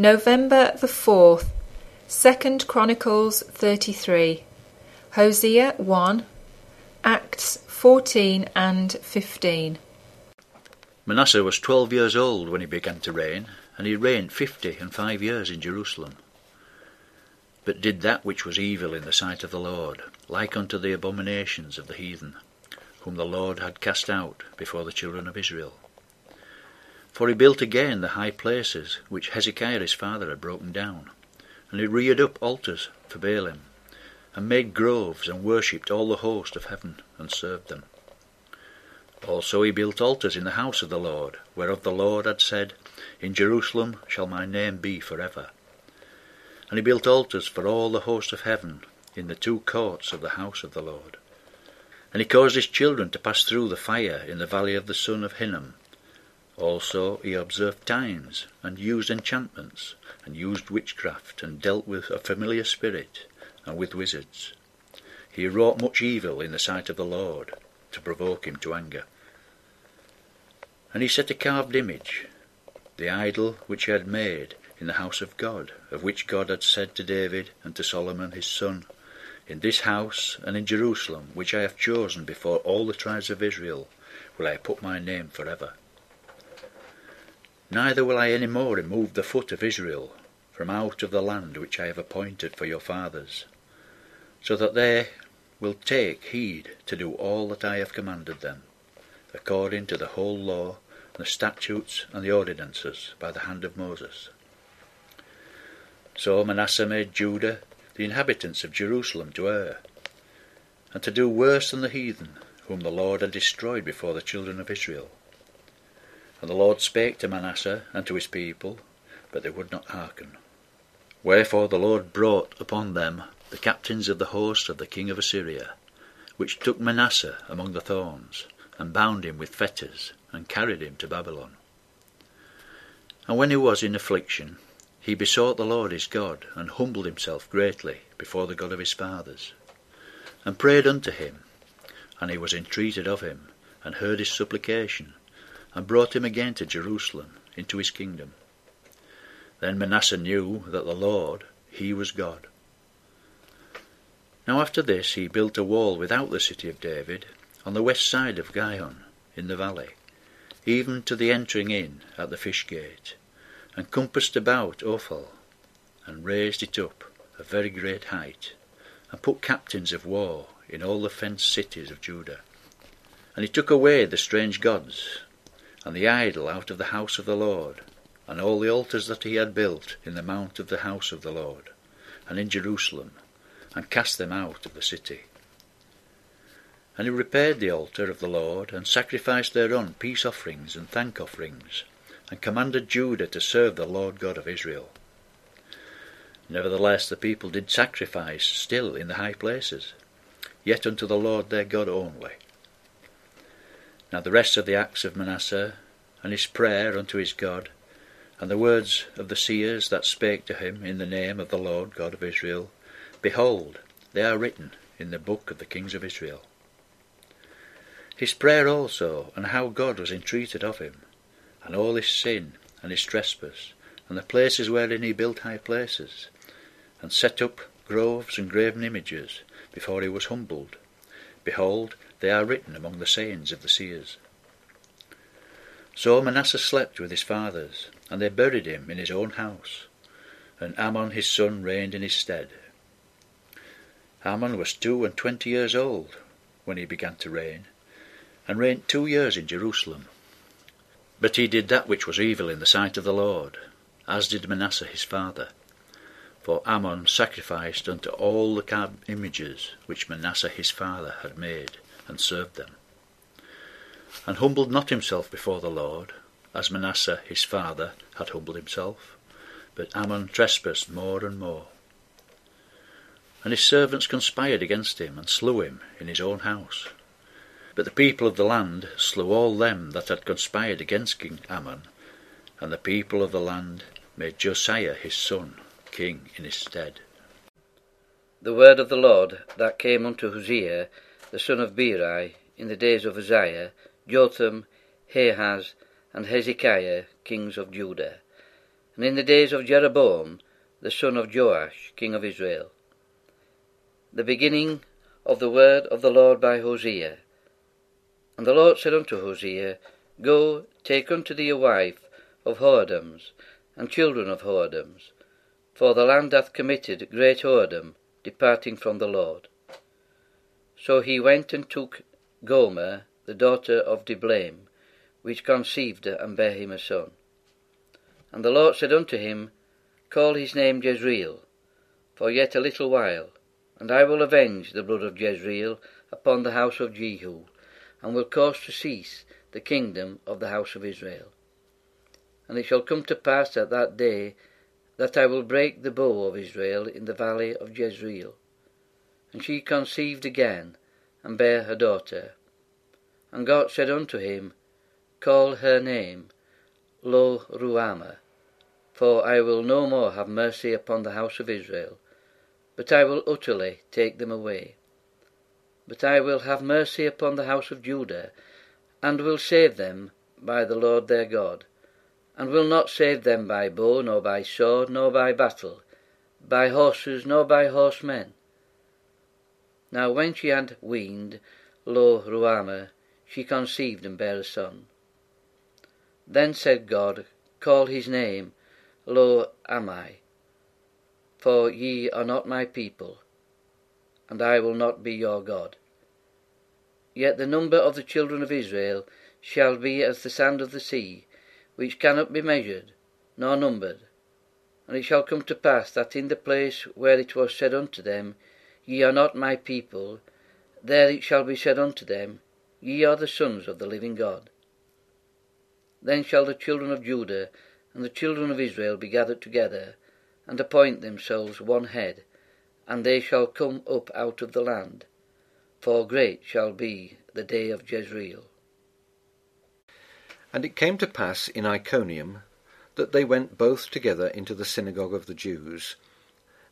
November the 4th, 2 Chronicles 33, Hosea 1, Acts 14 and 15. Manasseh was 12 years old when he began to reign, and he reigned 55 years in Jerusalem. But did that which was evil in the sight of the Lord, like unto the abominations of the heathen, whom the Lord had cast out before the children of Israel. For he built again the high places which Hezekiah his father had broken down, and he reared up altars for Baalim, and made groves, and worshipped all the host of heaven, and served them. Also he built altars in the house of the Lord, whereof the Lord had said, In Jerusalem shall my name be for ever. And he built altars for all the host of heaven in the two courts of the house of the Lord. And he caused his children to pass through the fire in the valley of the son of Hinnom. Also he observed times, and used enchantments, and used witchcraft, and dealt with a familiar spirit, and with wizards. He wrought much evil in the sight of the Lord, to provoke him to anger. And he set a carved image, the idol which he had made, in the house of God, of which God had said to David and to Solomon his son, In this house and in Jerusalem, which I have chosen before all the tribes of Israel, will I put my name for ever. Neither will I any more remove the foot of Israel from out of the land which I have appointed for your fathers, so that they will take heed to do all that I have commanded them, according to the whole law, and the statutes and the ordinances by the hand of Moses. So Manasseh made Judah, the inhabitants of Jerusalem, to err, and to do worse than the heathen, whom the Lord had destroyed before the children of Israel. And the Lord spake to Manasseh and to his people, but they would not hearken. Wherefore the Lord brought upon them the captains of the host of the king of Assyria, which took Manasseh among the thorns, and bound him with fetters, and carried him to Babylon. And when he was in affliction, he besought the Lord his God, and humbled himself greatly before the God of his fathers, and prayed unto him, and he was entreated of him, and heard his supplication, and brought him again to Jerusalem, into his kingdom. Then Manasseh knew that the Lord, he was God. Now after this he built a wall without the city of David, on the west side of Gihon, in the valley, even to the entering in at the fish gate, and compassed about Ophel, and raised it up a very great height, and put captains of war in all the fenced cities of Judah. And he took away the strange gods, and the idol out of the house of the Lord, and all the altars that he had built in the mount of the house of the Lord, and in Jerusalem, and cast them out of the city. And he repaired the altar of the Lord, and sacrificed thereon peace offerings and thank offerings, and commanded Judah to serve the Lord God of Israel. Nevertheless the people did sacrifice still in the high places, yet unto the Lord their God only. Now the rest of the acts of Manasseh, and his prayer unto his God, and the words of the seers that spake to him in the name of the Lord God of Israel, behold, they are written in the book of the kings of Israel. His prayer also, and how God was entreated of him, and all his sin, and his trespass, and the places wherein he built high places, and set up groves and graven images, before he was humbled. Behold, they are written among the sayings of the seers. So Manasseh slept with his fathers, and they buried him in his own house, and Ammon his son reigned in his stead. Ammon was 22 years old when he began to reign, and reigned 2 years in Jerusalem. But he did that which was evil in the sight of the Lord, as did Manasseh his father. For Ammon sacrificed unto all the carved images which Manasseh his father had made, and served them. And humbled not himself before the Lord, as Manasseh his father had humbled himself, but Ammon trespassed more and more. And his servants conspired against him, and slew him in his own house. But the people of the land slew all them that had conspired against King Ammon, and the people of the land made Josiah his son king in his stead. The word of the Lord that came unto Hosea, the son of Beeri, in the days of Uzziah, Jotham, Ahaz, and Hezekiah, kings of Judah, and in the days of Jeroboam, the son of Joash, king of Israel. The beginning of the word of the Lord by Hosea. And the Lord said unto Hosea, Go, take unto thee a wife of whoredoms, and children of whoredoms, for the land hath committed great whoredom, departing from the Lord. So he went and took Gomer, the daughter of Diblaim, which conceived her and bare him a son. And the Lord said unto him, Call his name Jezreel, for yet a little while, and I will avenge the blood of Jezreel upon the house of Jehu, and will cause to cease the kingdom of the house of Israel. And it shall come to pass at that day that I will break the bow of Israel in the valley of Jezreel. And she conceived again, and bare her daughter. And God said unto him, Call her name Lo-Ruhamah, for I will no more have mercy upon the house of Israel, but I will utterly take them away. But I will have mercy upon the house of Judah, and will save them by the Lord their God, and will not save them by bow, nor by sword, nor by battle, by horses, nor by horsemen. Now when she had weaned Lo-Ruhamah, she conceived and bare a son. Then said God, Call his name Lo-Ammi, for ye are not my people, and I will not be your God. Yet the number of the children of Israel shall be as the sand of the sea, which cannot be measured, nor numbered. And it shall come to pass that in the place where it was said unto them, Ye are not my people, there it shall be said unto them, Ye are the sons of the living God. Then shall the children of Judah and the children of Israel be gathered together, and appoint themselves one head, and they shall come up out of the land, for great shall be the day of Jezreel. And it came to pass in Iconium, that they went both together into the synagogue of the Jews,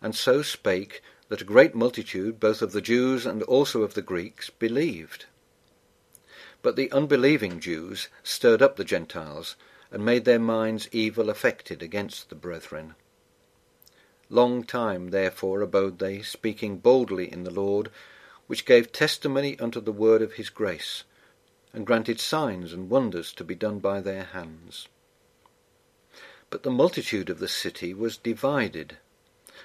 and so spake that a great multitude, both of the Jews and also of the Greeks, believed. But the unbelieving Jews stirred up the Gentiles, and made their minds evil affected against the brethren. Long time therefore abode they, speaking boldly in the Lord, which gave testimony unto the word of his grace, and granted signs and wonders to be done by their hands. But the multitude of the city was divided,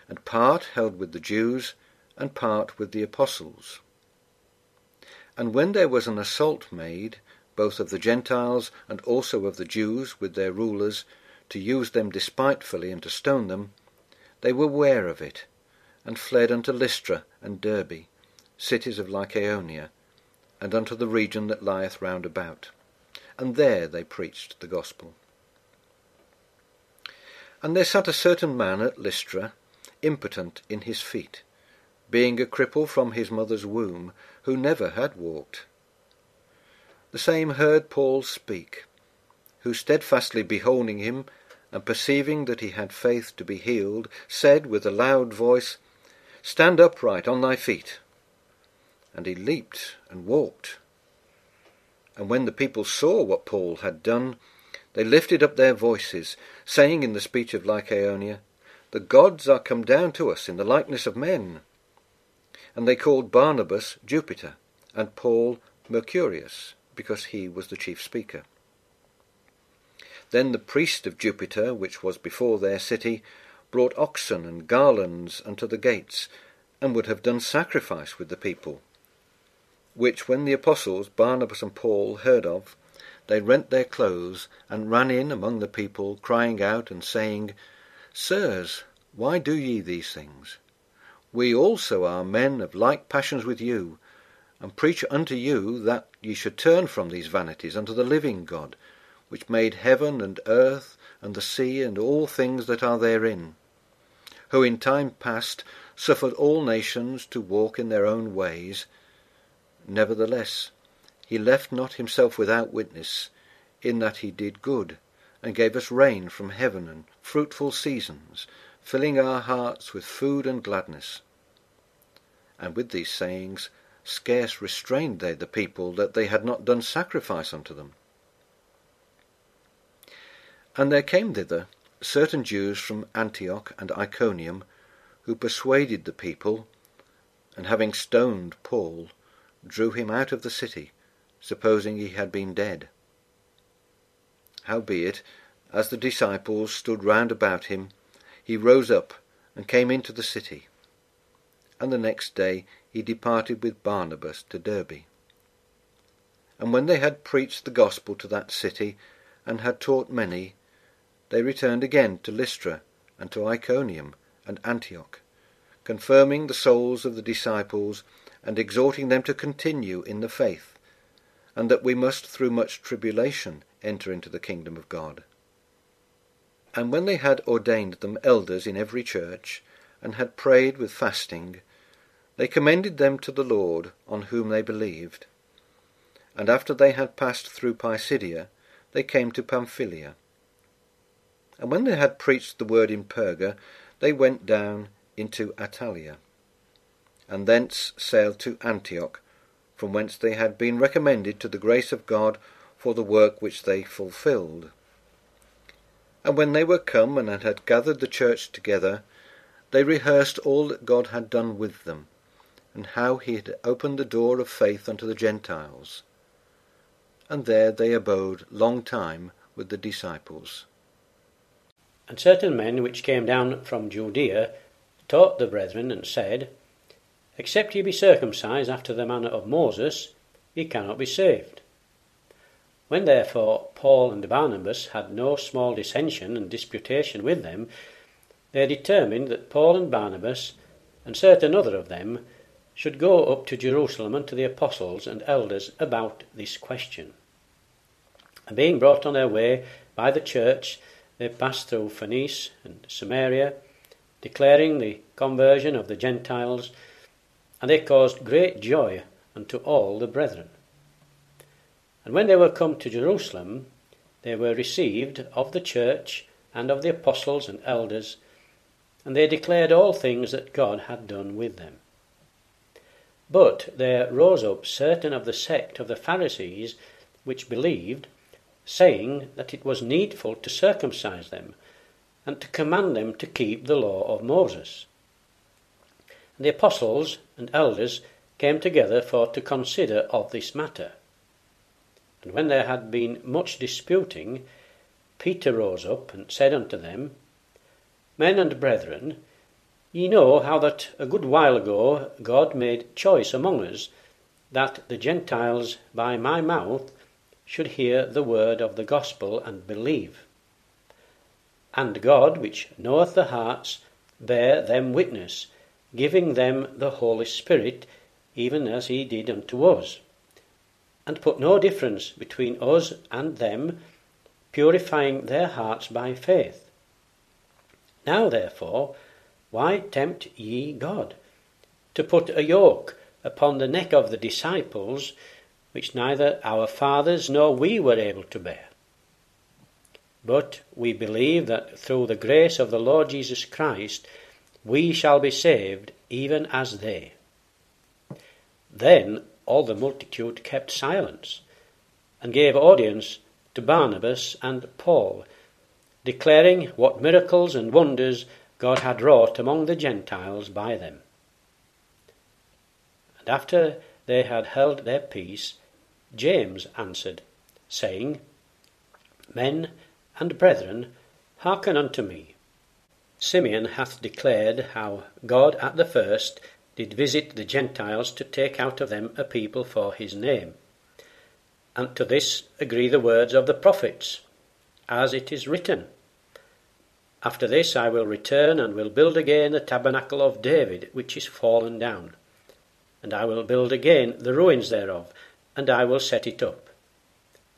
and part held with the Jews, and part with the apostles. And when there was an assault made, both of the Gentiles and also of the Jews with their rulers, to use them despitefully and to stone them, they were ware of it, and fled unto Lystra and Derbe, cities of Lycaonia, and unto the region that lieth round about, and there they preached the gospel. And there sat a certain man at Lystra, impotent in his feet, being a cripple from his mother's womb, who never had walked. The same heard Paul speak, who steadfastly beholding him, and perceiving that he had faith to be healed, said with a loud voice, Stand upright on thy feet. And he leaped and walked. And when the people saw what Paul had done, they lifted up their voices, saying in the speech of Lycaonia, The gods are come down to us in the likeness of men. And they called Barnabas Jupiter, and Paul Mercurius, because he was the chief speaker. Then the priest of Jupiter, which was before their city, brought oxen and garlands unto the gates, and would have done sacrifice with the people, which when the apostles Barnabas and Paul heard of, they rent their clothes, and ran in among the people, crying out and saying, Sirs, why do ye these things? We also are men of like passions with you, and preach unto you that ye should turn from these vanities unto the living God, which made heaven and earth and the sea and all things that are therein, who in time past suffered all nations to walk in their own ways. Nevertheless, he left not himself without witness, in that he did good, and gave us rain from heaven and fruitful seasons, filling our hearts with food and gladness. And with these sayings scarce restrained they the people, that they had not done sacrifice unto them. And there came thither certain Jews from Antioch and Iconium, who persuaded the people, and having stoned Paul, drew him out of the city, supposing he had been dead. Howbeit, as the disciples stood round about him, he rose up and came into the city. And the next day he departed with Barnabas to Derbe. And when they had preached the gospel to that city, and had taught many, they returned again to Lystra, and to Iconium, and Antioch, confirming the souls of the disciples, and exhorting them to continue in the faith, and that we must through much tribulation enter into the kingdom of God. And when they had ordained them elders in every church, and had prayed with fasting, they commended them to the Lord, on whom they believed. And after they had passed through Pisidia, they came to Pamphylia. And when they had preached the word in Perga, they went down into Attalia, and thence sailed to Antioch, from whence they had been recommended to the grace of God for the work which they fulfilled. And when they were come, and had gathered the church together, they rehearsed all that God had done with them, and how he had opened the door of faith unto the Gentiles. And there they abode long time with the disciples. And certain men which came down from Judea taught the brethren, and said, Except ye be circumcised after the manner of Moses, ye cannot be saved. When therefore Paul and Barnabas had no small dissension and disputation with them, they determined that Paul and Barnabas, and certain other of them, should go up to Jerusalem unto the apostles and elders about this question. And being brought on their way by the church, they passed through Phoenice and Samaria, declaring the conversion of the Gentiles, and they caused great joy unto all the brethren. And when they were come to Jerusalem, they were received of the church and of the apostles and elders, and they declared all things that God had done with them. But there rose up certain of the sect of the Pharisees, which believed, saying that it was needful to circumcise them, and to command them to keep the law of Moses. And the apostles and elders came together for to consider of this matter. And when there had been much disputing, Peter rose up and said unto them, Men and brethren, ye know how that a good while ago God made choice among us, that the Gentiles by my mouth should hear the word of the gospel and believe. And God, which knoweth the hearts, bare them witness, giving them the Holy Spirit, even as he did unto us, and put no difference between us and them, purifying their hearts by faith. Now therefore, why tempt ye God, to put a yoke upon the neck of the disciples, which neither our fathers nor we were able to bear? But we believe that through the grace of the Lord Jesus Christ we shall be saved, even as they. Then all the multitude kept silence, and gave audience to Barnabas and Paul, declaring what miracles and wonders God had wrought among the Gentiles by them. And after they had held their peace, James answered, saying, Men and brethren, hearken unto me. Simeon hath declared how God at the first did visit the Gentiles to take out of them a people for his name. And to this agree the words of the prophets, as it is written, After this I will return, and will build again the tabernacle of David, which is fallen down, and I will build again the ruins thereof, and I will set it up,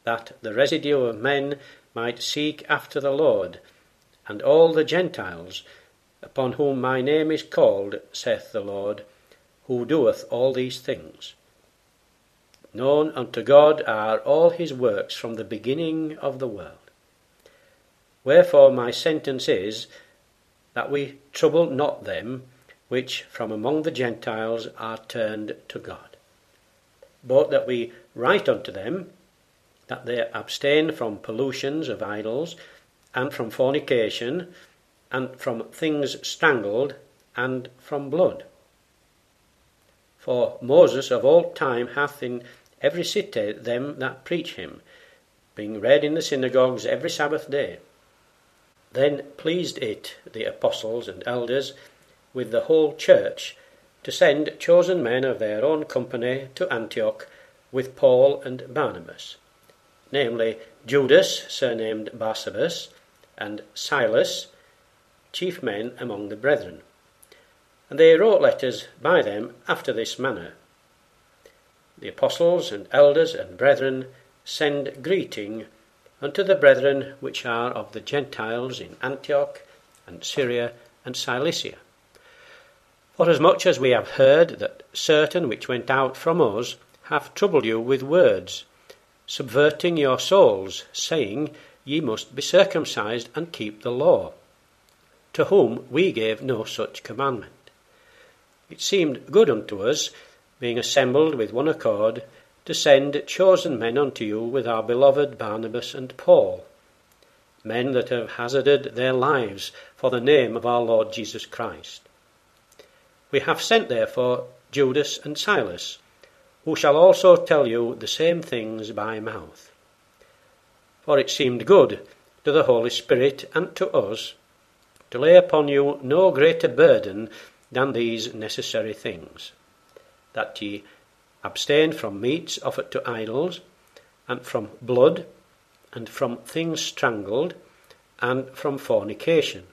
that the residue of men might seek after the Lord, and all the Gentiles, upon whom my name is called, saith the Lord, who doeth all these things. Known unto God are all his works from the beginning of the world. Wherefore my sentence is, that we trouble not them which from among the Gentiles are turned to God, but that we write unto them, that they abstain from pollutions of idols, and from fornication, and from things strangled, and from blood. For Moses of old time hath in every city them that preach him, being read in the synagogues every Sabbath day. Then pleased it the apostles and elders with the whole church to send chosen men of their own company to Antioch with Paul and Barnabas, namely Judas, surnamed Barsabas, and Silas, chief men among the brethren. And they wrote letters by them after this manner: The apostles and elders and brethren send greeting unto the brethren which are of the Gentiles in Antioch and Syria and Cilicia. Forasmuch as we have heard that certain which went out from us have troubled you with words, subverting your souls, saying, Ye must be circumcised and keep the law, to whom we gave no such commandment. It seemed good unto us, being assembled with one accord, to send chosen men unto you with our beloved Barnabas and Paul, men that have hazarded their lives for the name of our Lord Jesus Christ. We have sent therefore Judas and Silas, who shall also tell you the same things by mouth. For it seemed good to the Holy Spirit and to us to lay upon you no greater burden than these necessary things, that ye abstain from meats offered to idols, and from blood, and from things strangled, and from fornication,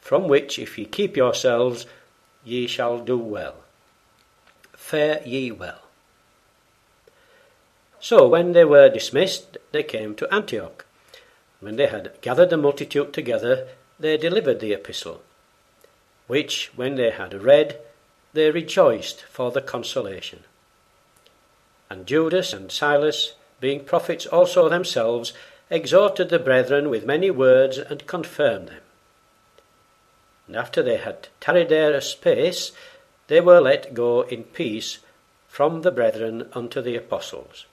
from which, if ye keep yourselves, ye shall do well. Fare ye well. So when they were dismissed, they came to Antioch. When they had gathered the multitude together, they delivered the epistle, which, when they had read, they rejoiced for the consolation. And Judas and Silas, being prophets also themselves, exhorted the brethren with many words, and confirmed them. And after they had tarried there a space, they were let go in peace from the brethren unto the apostles.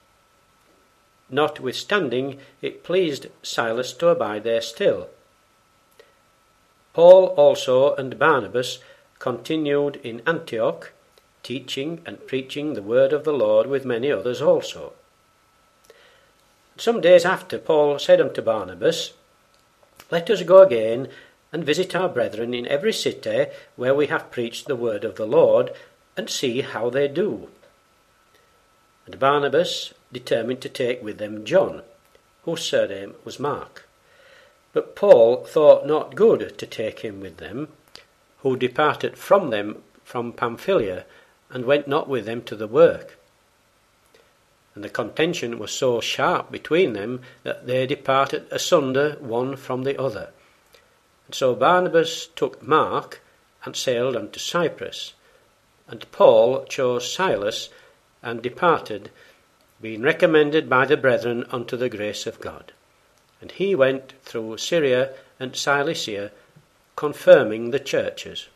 Notwithstanding, it pleased Silas to abide there still. Paul also and Barnabas continued in Antioch, teaching and preaching the word of the Lord with many others also. Some days after, Paul said unto Barnabas, Let us go again and visit our brethren in every city where we have preached the word of the Lord, and see how they do. And Barnabas determined to take with them John, whose surname was Mark. But Paul thought not good to take him with them, who departed from them from Pamphylia, and went not with them to the work. And the contention was so sharp between them, that they departed asunder one from the other. And so Barnabas took Mark, and sailed unto Cyprus, and Paul chose Silas, and departed, being recommended by the brethren unto the grace of God. And he went through Syria and Cilicia, confirming the churches.